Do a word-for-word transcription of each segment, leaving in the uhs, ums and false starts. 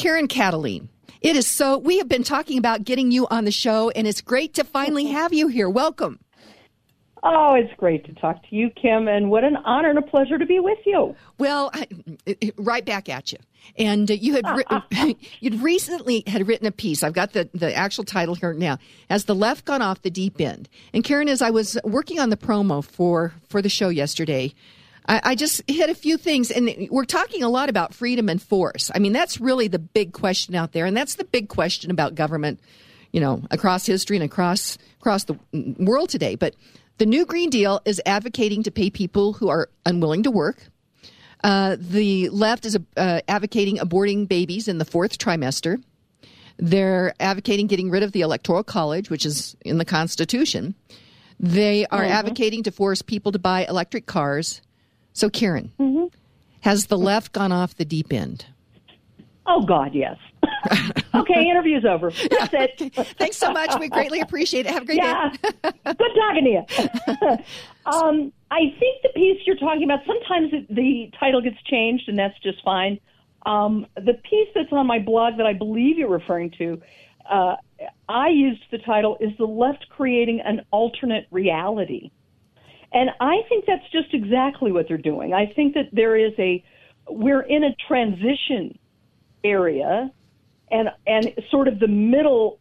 Karen Kataline. It is so, we have been talking about getting you on the show, and it's great to finally have you here. Welcome. Oh, it's great to talk to you, Kim, and what an honor and a pleasure to be with you. Well, I, right back at you. And uh, you had ri- you'd recently had written a piece. I've got the, the actual title here now. Has the left gone off the deep end? And Karen, as I was working on the promo for, for the show yesterday, I, I just hit a few things. And we're talking a lot about freedom and force. I mean, that's really the big question out there. And that's the big question about government, you know, across history and across across the world today. But the New Green Deal is advocating to pay people who are unwilling to work. Uh, the left is uh, advocating aborting babies in the fourth trimester. They're advocating getting rid of the Electoral College, which is in the Constitution. They are mm-hmm. advocating to force people to buy electric cars. So, Karen, mm-hmm. has the left gone off the deep end? Oh, God, yes. Okay, interview's over. That's yeah, it. Okay. Thanks so much. We greatly appreciate it. Have a great yeah. day. Good talking to you. um, I think the piece you're talking about, sometimes the title gets changed, and that's just fine. Um, the piece that's on my blog that I believe you're referring to, uh, I used the title, Is the Left Creating an Alternate Reality? And I think that's just exactly what they're doing. I think that there is a, we're in a transition area, and and sort of the middle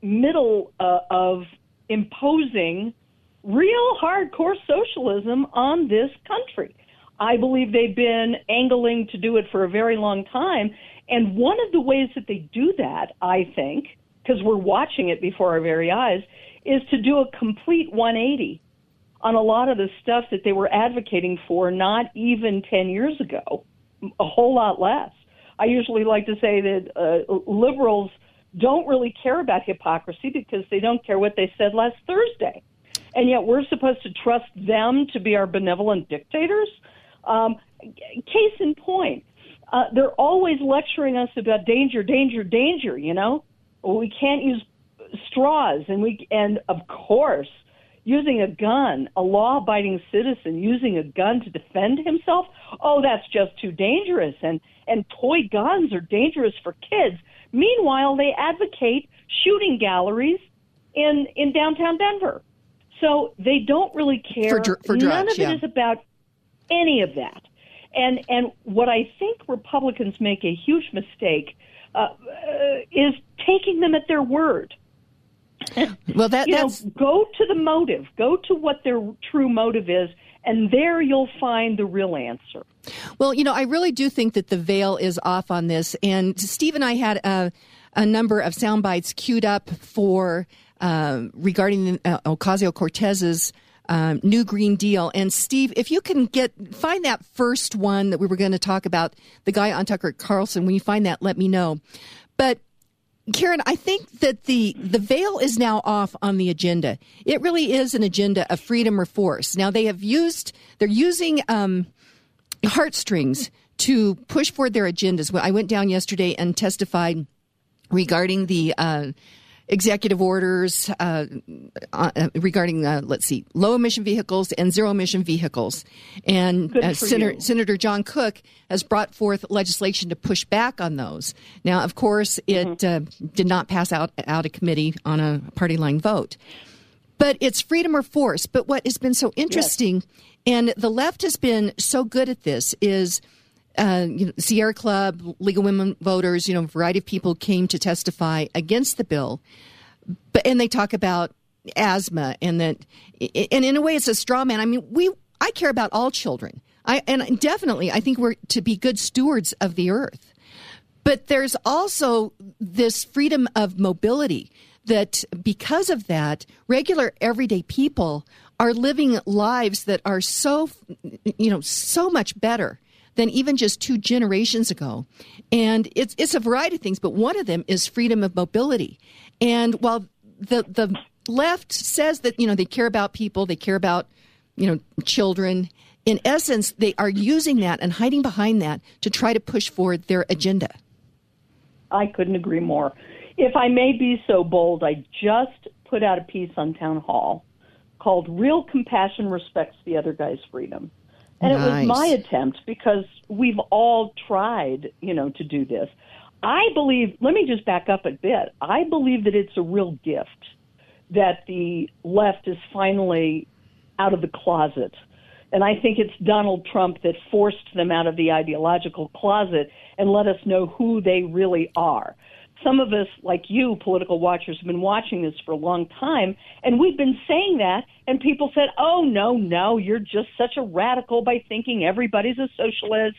middle uh, of imposing real hardcore socialism on this country. I believe they've been angling to do it for a very long time, and one of the ways that they do that, I think, because we're watching it before our very eyes, is to do a complete one eighty on a lot of the stuff that they were advocating for not even ten years ago, a whole lot less. I usually like to say that uh, liberals don't really care about hypocrisy because they don't care what they said last Thursday. And yet we're supposed to trust them to be our benevolent dictators. Um, case in point, uh, they're always lecturing us about danger, danger, danger, you know. We can't use straws, and we and, of course, using a gun, a law-abiding citizen using a gun to defend himself, oh, that's just too dangerous, and, and toy guns are dangerous for kids. Meanwhile, they advocate shooting galleries in, in downtown Denver. So they don't really care. For dr- for drugs, None of yeah. it is about any of that. And, and what I think Republicans make a huge mistake uh, uh, is taking them at their word. Well, that, you know, that's... go to the motive. Go to what their true motive is, and there you'll find the real answer. Well, you know, I really do think that the veil is off on this. And Steve and I had a, a number of sound bites queued up for uh, regarding uh, Ocasio-Cortez's um, New Green Deal. And Steve, if you can get find that first one that we were going to talk about, the guy on Tucker Carlson, when you find that, let me know. But Karen, I think that the, the veil is now off on the agenda. It really is an agenda of freedom or force. Now, they have used, they're using um, heartstrings to push forward their agendas. I went down yesterday and testified regarding the uh, executive orders, uh, uh, regarding, uh, let's see, low emission vehicles and zero emission vehicles. And uh, Senator, Senator John Cook has brought forth legislation to push back on those. Now, of course, it mm-hmm. uh, did not pass out, out of committee on a party line vote. But it's freedom or force. But what has been so interesting, yes. and the left has been so good at this, is Uh, you know, Sierra Club, League of Women Voters, you know, a variety of people came to testify against the bill. But, and they talk about asthma and that, and in a way it's a straw man. I mean, we, I care about all children. I, and definitely I think we're to be good stewards of the earth. But there's also this freedom of mobility that because of that, regular everyday people are living lives that are so, you know, so much better than even just two generations ago. And it's it's a variety of things, but one of them is freedom of mobility. And while the the left says that, you know, they care about people, they care about, you know, children, in essence, they are using that and hiding behind that to try to push forward their agenda. I couldn't agree more. If I may be so bold, I just put out a piece on Town Hall called Real Compassion Respects the Other Guy's Freedom. And it nice. was my attempt, because we've all tried, you know, to do this. I believe, let me just back up a bit. I believe that it's a real gift that the left is finally out of the closet. And I think it's Donald Trump that forced them out of the ideological closet and let us know who they really are. Some of us, like you, political watchers, have been watching this for a long time, and we've been saying that, and people said, oh, no, no, you're just such a radical by thinking everybody's a socialist.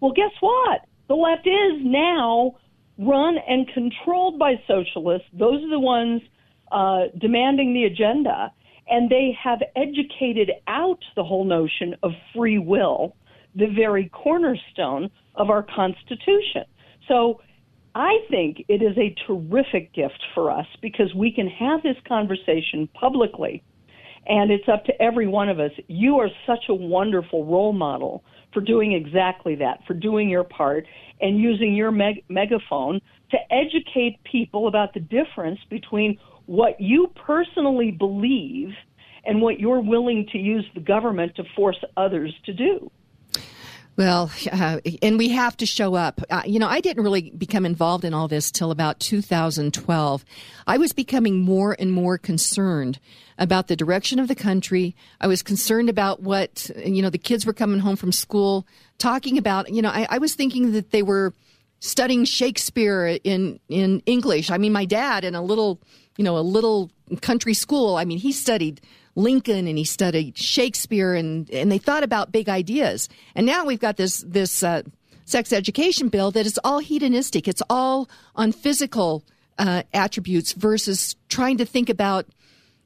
Well, guess what? The left is now run and controlled by socialists. Those are the ones uh, demanding the agenda, and they have educated out the whole notion of free will, the very cornerstone of our Constitution. So I think it is a terrific gift for us because we can have this conversation publicly, and it's up to every one of us. You are such a wonderful role model for doing exactly that, for doing your part and using your meg- megaphone to educate people about the difference between what you personally believe and what you're willing to use the government to force others to do. Well, uh, and we have to show up. Uh, you know, I didn't really become involved in all this till about two thousand twelve. I was becoming more and more concerned about the direction of the country. I was concerned about what, you know, the kids were coming home from school talking about. You know, I, I was thinking that they were studying Shakespeare in, in English. I mean, my dad in a little, you know, a little country school, I mean, he studied Lincoln and he studied Shakespeare, and, and they thought about big ideas. And now we've got this this uh, sex education bill that is all hedonistic. It's all on physical uh, attributes versus trying to think about,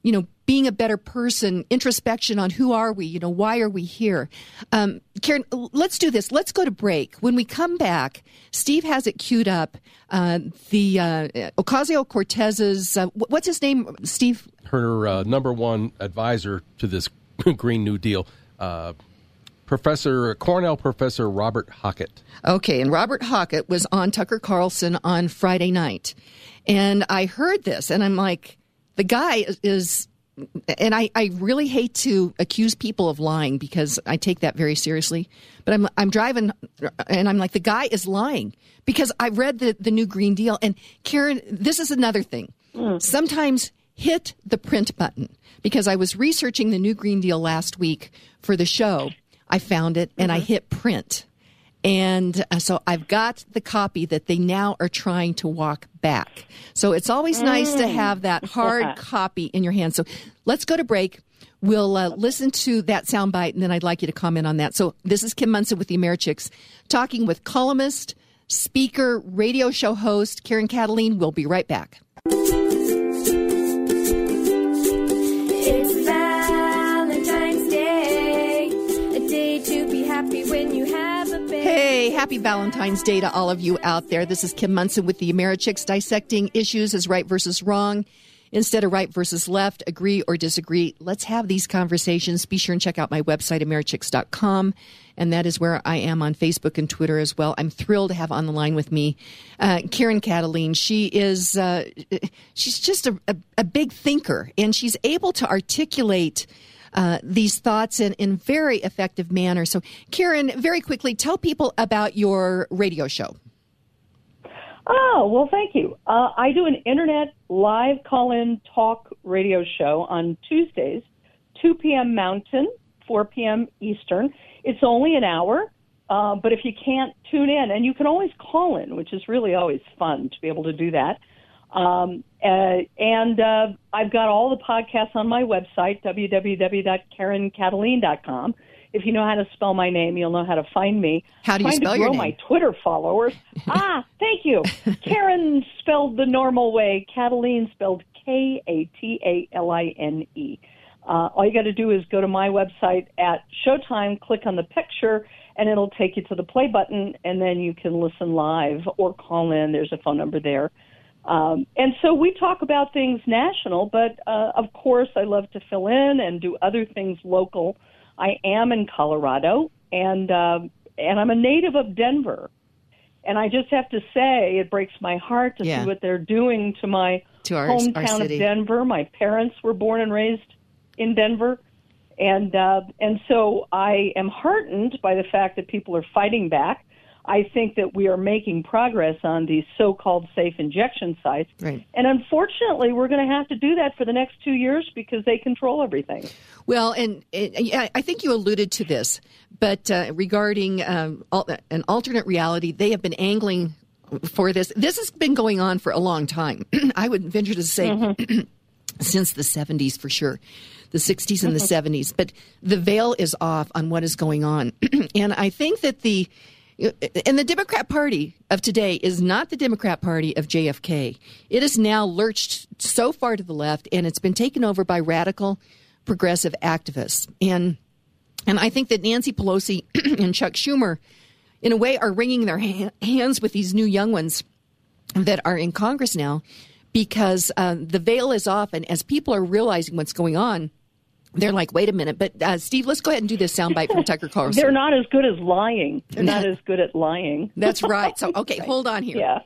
you know, being a better person, introspection on who are we, you know, why are we here? Um, Karen, let's do this. Let's go to break. When we come back, Steve has it queued up. Uh, the uh, Ocasio-Cortez's, uh, what's his name, Steve? Her uh, number one advisor to this Green New Deal, uh, Professor Cornell Professor Robert Hockett. Okay, and Robert Hockett was on Tucker Carlson on Friday night. And I heard this, and I'm like, the guy is, and I, I really hate to accuse people of lying because I take that very seriously, but I'm I'm driving and I'm like, the guy is lying because I read the, the new Green Deal. And Karen, this is another thing. Mm. Sometimes hit the print button, because I was researching the new Green Deal last week for the show. I found it mm-hmm. and I hit print. And so I've got the copy that they now are trying to walk back. So it's always nice mm. to have that hard copy in your hand. So let's go to break. We'll uh, listen to that soundbite, and then I'd like you to comment on that. So this is Kim Monson with the Americhicks, talking with columnist, speaker, radio show host Karen Kataline. We'll be right back. It's Valentine's Day, a day to be happy when you have. Hey, happy Valentine's Day to all of you out there. This is Kim Monson with the Americhicks, dissecting issues as right versus wrong instead of right versus left, agree or disagree. Let's have these conversations. Be sure and check out my website, Americhicks dot com, and that is where I am on Facebook and Twitter as well. I'm thrilled to have on the line with me uh, Karen Kataline. She is uh, she's just a, a, a big thinker, and she's able to articulate Uh, these thoughts in, in very effective manner. So, Karen, very quickly, tell people about your radio show. Oh, well, thank you. Uh, I do an internet live call-in talk radio show on Tuesdays, two p.m. Mountain, four p.m. Eastern. It's only an hour, uh, but if you can't tune in, and you can always call in, which is really always fun to be able to do that. Um, uh, and uh, I've got all the podcasts on my website, w w w dot karen kataline dot com. If you know how to spell my name, you'll know how to find me. How do you spell your name? My Twitter followers. ah, thank you. Karen spelled the normal way. Kataline spelled K A T A L I N E. Uh, all you got to do is go to my website at Showtime, click on the picture, and it'll take you to the play button, and then you can listen live or call in. There's a phone number there. Um, and so we talk about things national, but uh, of course I love to fill in and do other things local. I am in Colorado, and uh, and I'm a native of Denver. And I just have to say it breaks my heart to yeah. see what they're doing to my to our, hometown our of Denver. My parents were born and raised in Denver. And uh, and so I am heartened by the fact that people are fighting back. I think that we are making progress on these so-called safe injection sites. Right. And unfortunately, we're going to have to do that for the next two years because they control everything. Well, and, and I think you alluded to this, but uh, regarding um, an alternate reality, they have been angling for this. This has been going on for a long time. I would venture to say mm-hmm. since the seventies for sure. The sixties and the seventies. But the veil is off on what is going on. And I think that the and the Democrat Party of today is not the Democrat Party of J F K. It is now lurched so far to the left, and it's been taken over by radical progressive activists. And and I think that Nancy Pelosi and Chuck Schumer, in a way, are wringing their ha- hands with these new young ones that are in Congress now because uh, the veil is off. And as people are realizing what's going on, they're like, wait a minute. But, uh, Steve, let's go ahead and do this soundbite from Tucker Carlson. They're not as good as lying. They're not as good at lying. That's right. So, okay, hold on here. Yeah.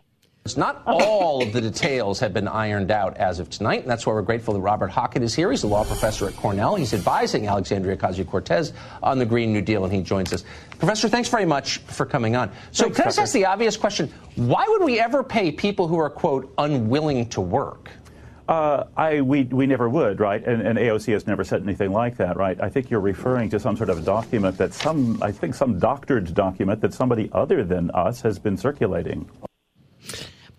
It's not all of the details have been ironed out as of tonight, and that's why we're grateful that Robert Hockett is here. He's a law professor at Cornell. He's advising Alexandria Ocasio-Cortez on the Green New Deal, and he joins us. Professor, thanks very much for coming on. So thanks, can I just ask the obvious question? Why would we ever pay people who are, quote, unwilling to work? Uh, I we we never would, right? And, and A O C has never said anything like that, right? I think you're referring to some sort of document that some, I think some doctored document that somebody other than us has been circulating.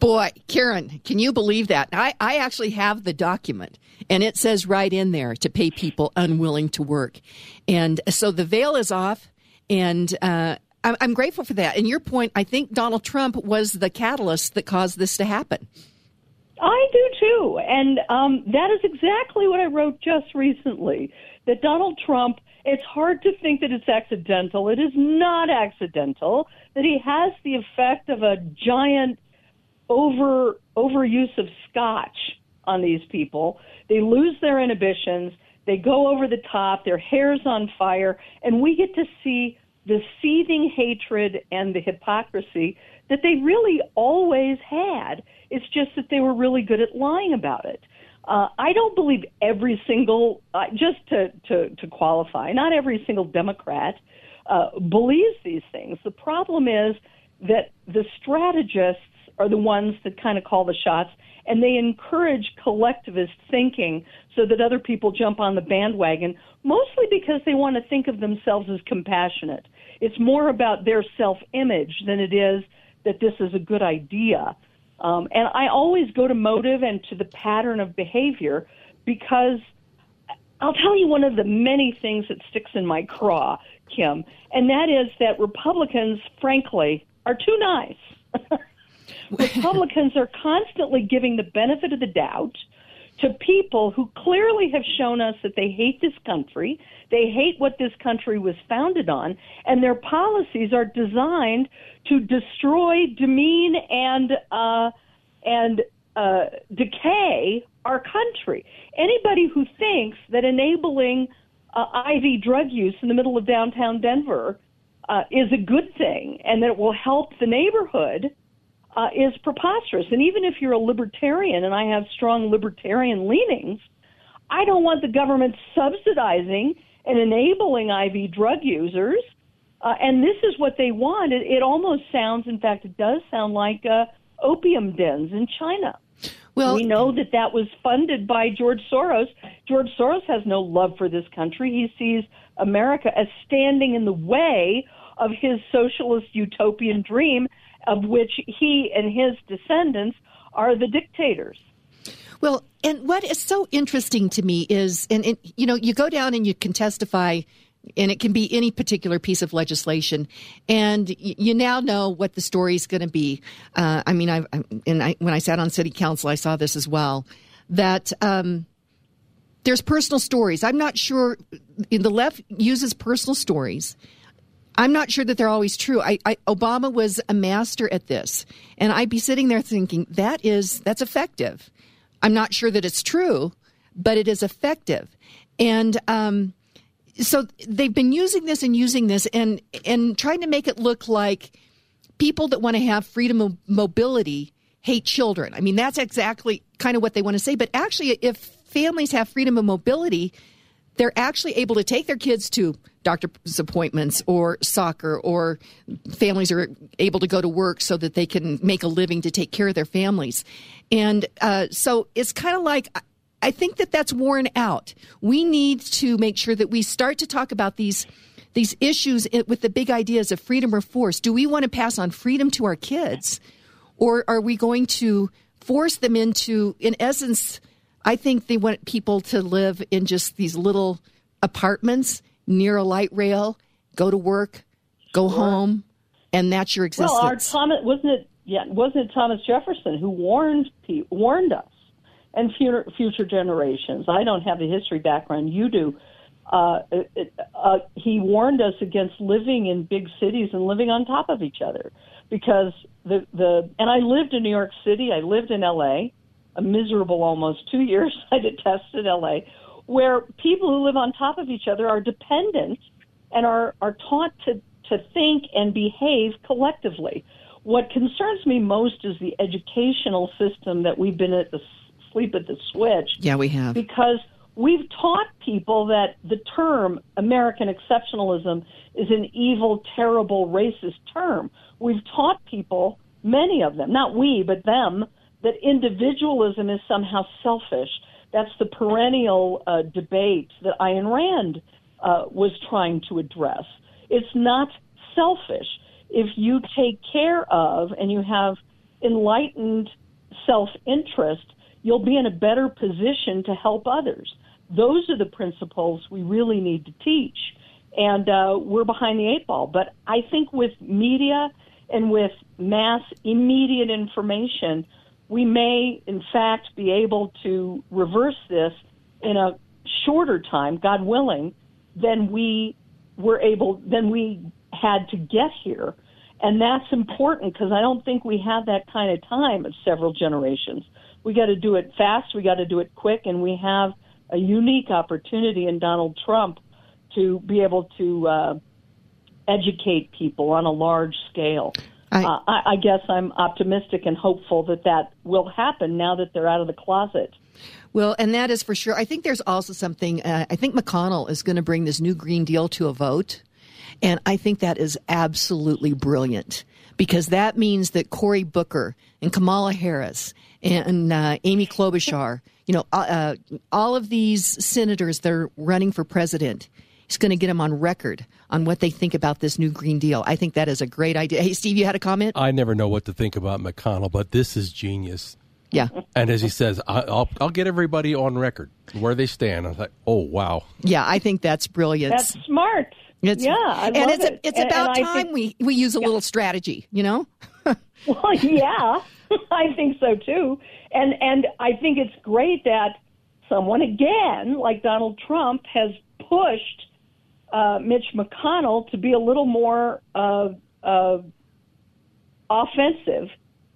Boy, Karen, can you believe that? I, I actually have the document, and it says right in there to pay people unwilling to work. And so the veil is off, and uh, I'm, I'm grateful for that. And your point, I think Donald Trump was the catalyst that caused this to happen. I do, too. And um, that is exactly what I wrote just recently, that Donald Trump, it's hard to think that it's accidental. It is not accidental that he has the effect of a giant over overuse of scotch on these people. They lose their inhibitions. They go over the top. Their hair's on fire. And we get to see the seething hatred and the hypocrisy that they really always had. It's just that they were really good at lying about it. Uh, I don't believe every single, uh, just to, to, to qualify, not every single Democrat uh, believes these things. The problem is that the strategists are the ones that kind of call the shots, and they encourage collectivist thinking so that other people jump on the bandwagon, mostly because they want to think of themselves as compassionate. It's more about their self-image than it is that this is a good idea. Um, and I always go to motive and to the pattern of behavior because I'll tell you one of the many things that sticks in my craw, Kim, and that is that Republicans, frankly, are too nice. Republicans are constantly giving the benefit of the doubt to people who clearly have shown us that they hate this country, they hate what this country was founded on, and their policies are designed to destroy, demean, and uh, and uh, decay our country. Anybody who thinks that enabling uh, I V drug use in the middle of downtown Denver uh, is a good thing and that it will help the neighborhood Uh, is preposterous. And even if you're a libertarian, and I have strong libertarian leanings, I don't want the government subsidizing and enabling I V drug users. Uh, and this is what they want. It, it almost sounds, in fact, it does sound like uh, opium dens in China. Well, we know that that was funded by George Soros. George Soros has no love for this country. He sees America as standing in the way of his socialist utopian dream, of which he and his descendants are the dictators. Well, and what is so interesting to me is, and, and you know, you go down and you can testify, and it can be any particular piece of legislation, and y- you now know what the story is going to be. Uh, I mean, I've, I and I, when I sat on city council, I saw this as well, that um, there's personal stories. I'm not sure the left uses personal stories. I'm not sure that they're always true. I, I, Obama was a master at this, and I'd be sitting there thinking that is that's effective. I'm not sure that it's true, but it is effective, and um, so they've been using this and using this and and trying to make it look like people that want to have freedom of mobility hate children. I mean, that's exactly kind of what they want to say. But actually, if families have freedom of mobility, they're actually able to take their kids to doctor's appointments or soccer, or families are able to go to work so that they can make a living to take care of their families. And uh, so it's kind of like, I think that that's worn out. We need to make sure that we start to talk about these these issues with the big ideas of freedom or force. Do we want to pass on freedom to our kids, or are we going to force them into, in essence, I think they want people to live in just these little apartments near a light rail, go to work, go sure. home, and that's your existence. Well, our Thomas, wasn't it? Yeah, wasn't it Thomas Jefferson who warned warned us and future, future generations? I don't have a history background. You do. Uh, it, uh, he warned us against living in big cities and living on top of each other, because the, the and I lived in New York City. I lived in L A, a miserable almost two years I detested L A, where people who live on top of each other are dependent and are, are taught to, to think and behave collectively. What concerns me most is the educational system that we've been at the sleep at the switch. Yeah, we have. Because we've taught people that the term American exceptionalism is an evil, terrible, racist term. We've taught people, many of them, not we, but them, that individualism is somehow selfish. That's the perennial uh, debate that Ayn Rand uh, was trying to address. It's not selfish. If you take care of and you have enlightened self-interest, you'll be in a better position to help others. Those are the principles we really need to teach, and uh, we're behind the eight ball. But I think with media and with mass immediate information, we may, in fact, be able to reverse this in a shorter time, God willing, than we were able, than we had to get here. And that's important, because I don't think we have that kind of time of several generations. We got to do it fast, we got to do it quick, and we have a unique opportunity in Donald Trump to be able to uh, educate people on a large scale. I, uh, I, I guess I'm optimistic and hopeful that that will happen now that they're out of the closet. Well, and that is for sure. I think there's also something, uh, I think McConnell is going to bring this new Green Deal to a vote, and I think that is absolutely brilliant, because that means that Cory Booker and Kamala Harris and uh, Amy Klobuchar, you know, uh, all of these senators that are running for president, he's going to get them on record on what they think about this new Green Deal. I think that is a great idea. Hey, Steve, you had a comment? I never know what to think about McConnell, but this is genius. Yeah. And as he says, I'll, I'll get everybody on record where they stand. I was like, oh, wow. Yeah, I think that's brilliant. That's smart. It's, yeah, I and love it's, it. it's about and, and time think, we, we use a yeah. little strategy, you know? Well, yeah, I think so, too. And and I think it's great that someone, again, like Donald Trump, has pushed uh, Mitch McConnell to be a little more uh, uh, offensive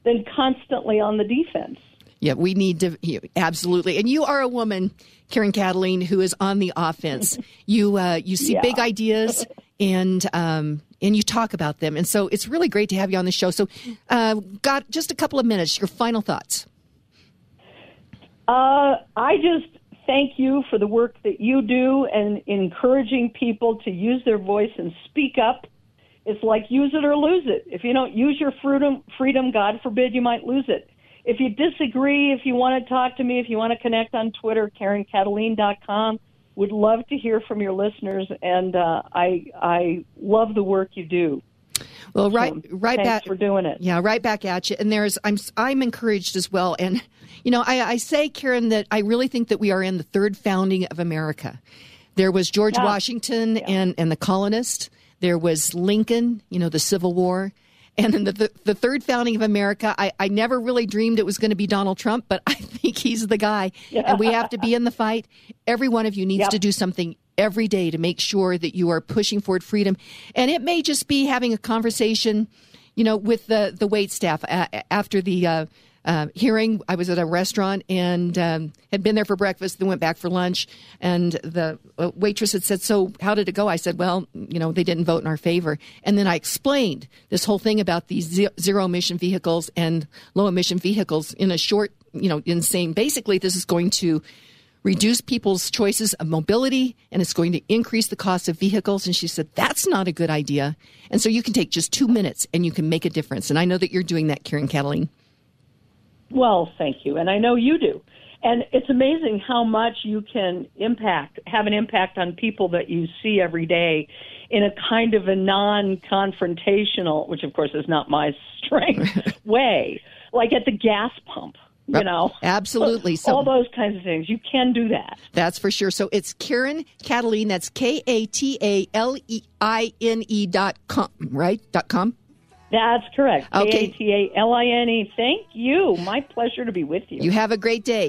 than constantly on the defense. Yeah, we need to, you know, absolutely. And you are a woman, Karen Kataline, who is on the offense. You uh, you see yeah. big ideas, and um, and you talk about them. And so it's really great to have you on the show. So uh, got just a couple of minutes, your final thoughts. Uh, I just thank you for the work that you do and encouraging people to use their voice and speak up. It's like use it or lose it. If you don't use your freedom, freedom, God forbid, you might lose it. If you disagree, if you want to talk to me, if you want to connect on Twitter, Karen Kataline dot com. Would love to hear from your listeners, and uh, I I love the work you do. Well, right, so, right thanks back for doing it. Yeah, right back at you. And there's I'm I'm encouraged as well. And you know, I, I say, Karen, that I really think that we are in the third founding of America. There was George yeah. Washington yeah. and and the colonists. There was Lincoln. You know, the Civil War. And then the, the, the third founding of America, I, I never really dreamed it was going to be Donald Trump, but I think he's the guy. Yeah. And we have to be in the fight. Every one of you needs yep. to do something every day to make sure that you are pushing forward freedom. And it may just be having a conversation, you know, with the, the waitstaff. Uh, after the uh, uh, hearing, I was at a restaurant and um, had been there for breakfast, then went back for lunch. And the waitress had said, so how did it go? I said, well, you know, they didn't vote in our favor. And then I explained this whole thing about these zero emission vehicles and low emission vehicles in a short, you know, in saying basically this is going to reduce people's choices of mobility, and it's going to increase the cost of vehicles. And she said, that's not a good idea. And so you can take just two minutes and you can make a difference. And I know that you're doing that, Karen Kataline. Well, thank you. And I know you do. And it's amazing how much you can impact, have an impact on people that you see every day in a kind of a non-confrontational, which of course is not my strength, way, like at the gas pump. You know, absolutely. So all those kinds of things. You can do that. That's for sure. So it's Karen Kataline. That's K A T A L E I N E dot com, right? Dot com. That's correct. Okay. K A T A L I N E. Thank you. My pleasure to be with you. You have a great day.